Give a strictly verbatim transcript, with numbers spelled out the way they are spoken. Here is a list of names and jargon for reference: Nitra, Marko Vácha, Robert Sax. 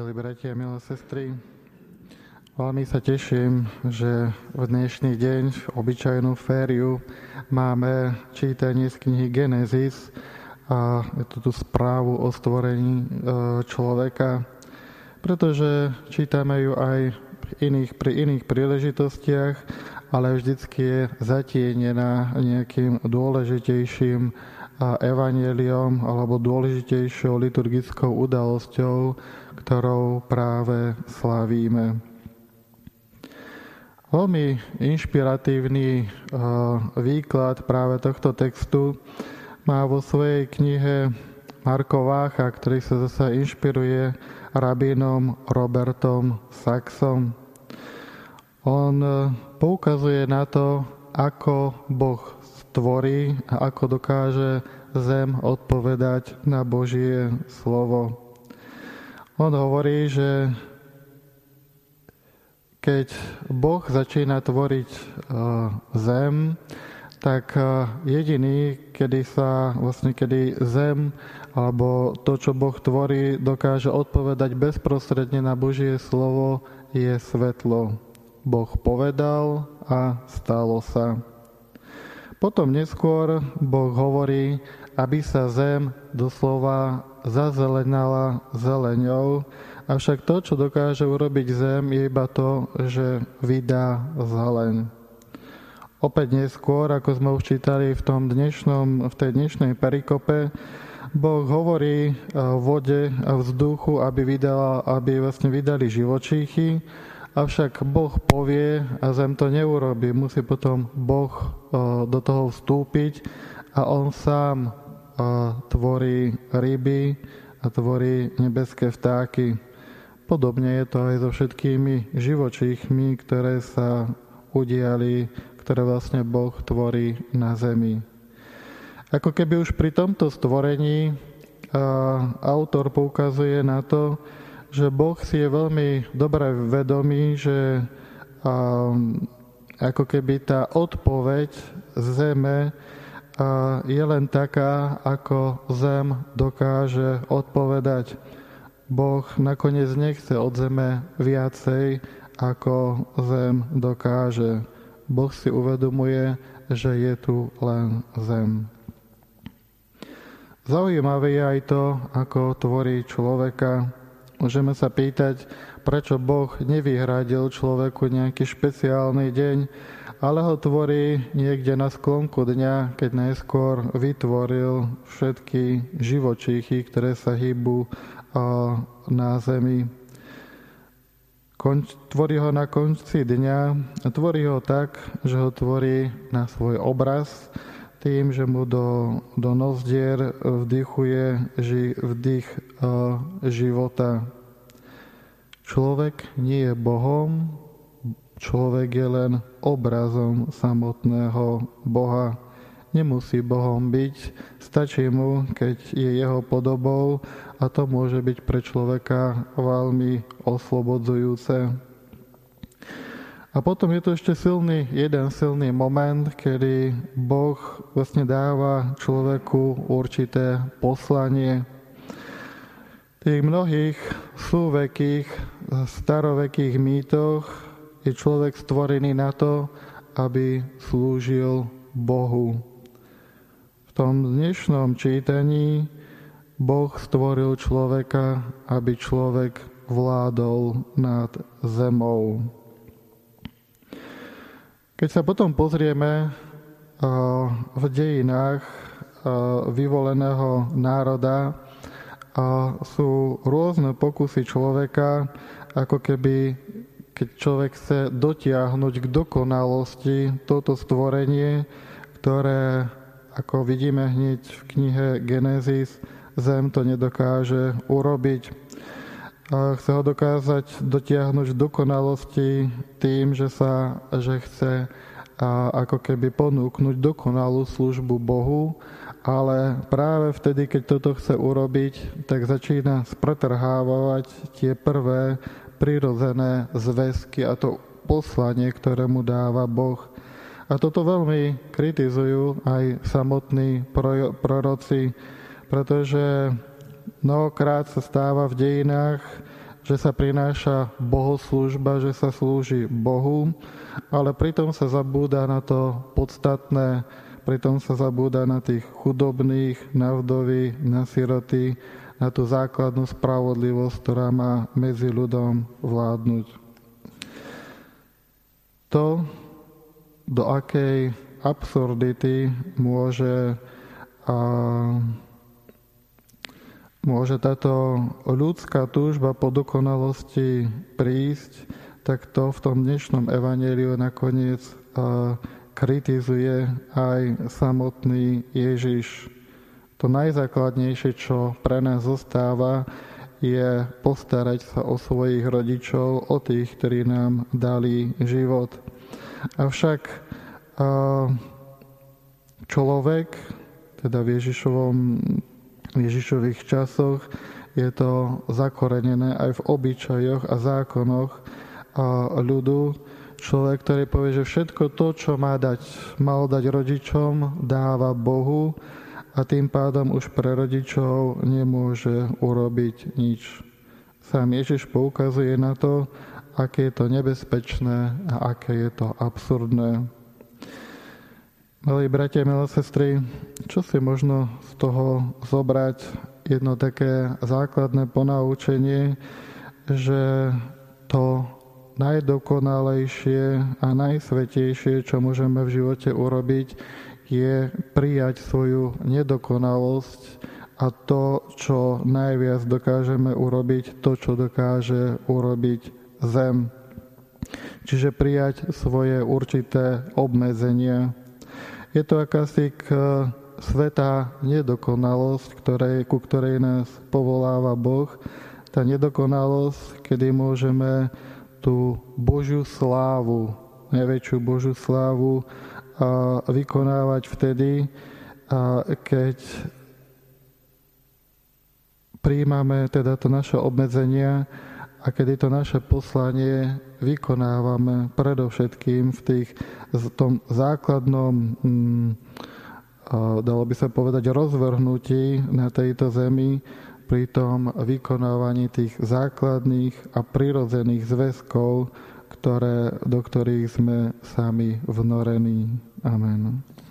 Milí bratia, milé sestry, veľmi sa teším, že v dnešný deň, v obyčajnú fériu, máme čítanie z knihy Genesis a je to tu správu o stvorení človeka, pretože čítame ju aj pri iných, pri iných príležitostiach, ale vždycky je zatienená nejakým dôležitejším a evanjeliom alebo dôležitejšou liturgickou udalosťou, ktorou práve slávime. Veľmi inšpiratívny výklad práve tohto textu má vo svojej knihe Marko Vácha, ktorý sa zase inšpiruje rabínom Robertom Saxom. On poukazuje na to, ako Boh tvorí a ako dokáže zem odpovedať na Božie slovo. On hovorí, že keď Boh začína tvoriť zem, tak jediný, kedy sa vlastne kedy zem alebo to, čo Boh tvorí, dokáže odpovedať bezprostredne na Božie slovo, je svetlo. Boh povedal a stalo sa. Potom neskôr Boh hovorí, aby sa zem doslova zazelenala zeleňou, avšak to, čo dokáže urobiť zem, je iba to, že vydá zeleň. Opäť neskôr, ako sme už čítali v, tom dnešnom, v tej dnešnej perikope, Boh hovorí vode a vzduchu, aby, vydala, aby vlastne vydali živočíchy, avšak Boh povie a zem to neurobí. Musí potom Boh do toho vstúpiť a on sám tvorí ryby a tvorí nebeské vtáky. Podobne je to aj so všetkými živočíchmi, ktoré sa udiali, ktoré vlastne Boh tvorí na zemi. Ako keby už pri tomto stvorení autor poukazuje na to, že Boh si je veľmi dobre vedomý, že ako keby tá odpoveď zeme je len taká, ako zem dokáže odpovedať. Boh nakoniec nechce od zeme viacej, ako zem dokáže. Boh si uvedomuje, že je tu len zem. Zaujímavé je aj to, ako tvorí človeka. Môžeme sa pýtať, prečo Boh nevyhradil človeku nejaký špeciálny deň, ale ho tvorí niekde na sklonku dňa, keď najskôr vytvoril všetky živočíchy, ktoré sa hýbu na zemi. Konč, tvorí ho na konci dňa a tvorí ho tak, že ho tvorí na svoj obraz, tým, že mu do, do nozdier vdychuje ži, vdych e, života. Človek nie je Bohom, človek je len obrazom samotného Boha. Nemusí Bohom byť, stačí mu, keď je jeho podobou a to môže byť pre človeka veľmi oslobodzujúce. A potom je tu ešte silný, jeden silný moment, kedy Boh vlastne dáva človeku určité poslanie. Tých mnohých súvekých, starovekých mýtoch je človek stvorený na to, aby slúžil Bohu. V tom dnešnom čítaní Boh stvoril človeka, aby človek vládol nad zemou. Keď sa potom pozrieme v dejinách vyvoleného národa, sú rôzne pokusy človeka, ako keby, keď človek chce dotiahnuť k dokonalosti toto stvorenie, ktoré, ako vidíme hneď v knihe Genesis, zem to nedokáže urobiť. Chce ho dokázať dotiahnuť dokonalosti tým, že sa, že chce a ako keby ponúknuť dokonalú službu Bohu, ale práve vtedy, keď toto chce urobiť, tak začína spretrhávať tie prvé prirodzené zväzky a to poslanie, ktoré mu dáva Boh. A toto veľmi kritizujú aj samotní proroci, pretože mnohokrát sa stáva v dejinách, že sa prináša bohoslúžba, že sa slúži Bohu, ale pritom sa zabúda na to podstatné, pritom sa zabúda na tých chudobných, na vdovy, na siroty, na tú základnú spravodlivosť, ktorá má medzi ľuďom vládnuť. To, do akej absurdity môže, a, môže táto ľudská túžba po dokonalosti prísť, tak to v tom dnešnom evanjeliu nakoniec a, kritizuje aj samotný Ježiš. To najzákladnejšie, čo pre nás zostáva, je postarať sa o svojich rodičov, o tých, ktorí nám dali život. Avšak človek, teda v Ježišovom, Ježišových časoch, je to zakorenené aj v obyčajoch a zákonoch ľudu. Človek, ktorý povie, že všetko to, čo má dať, mal dať rodičom, dáva Bohu, a tým pádom už pre rodičov nemôže urobiť nič. Sám Ježiš poukazuje na to, aké je to nebezpečné a aké je to absurdné. Milí bratia, milé sestry, čo si možno z toho zobrať? Jedno také základné ponaučenie, že to najdokonalejšie a najsvätejšie, čo môžeme v živote urobiť, je prijať svoju nedokonalosť a to, čo najviac dokážeme urobiť, to, čo dokáže urobiť zem. Čiže prijať svoje určité obmedzenia. Je to akási svätá nedokonalosť, ktorej, ku ktorej nás povoláva Boh. Tá nedokonalosť, kedy môžeme tú Božiu slávu, najväčšiu Božiu slávu, a vykonávať vtedy, a keď príjmame teda to naše obmedzenia a kedy to naše poslanie vykonávame predovšetkým v tých, v tom základnom, dalo by sa povedať, rozvrhnutí na tejto zemi, pri tom vykonávaní tých základných a prirodzených zväzkov, ktoré, do ktorých sme sami vnorení. Amen.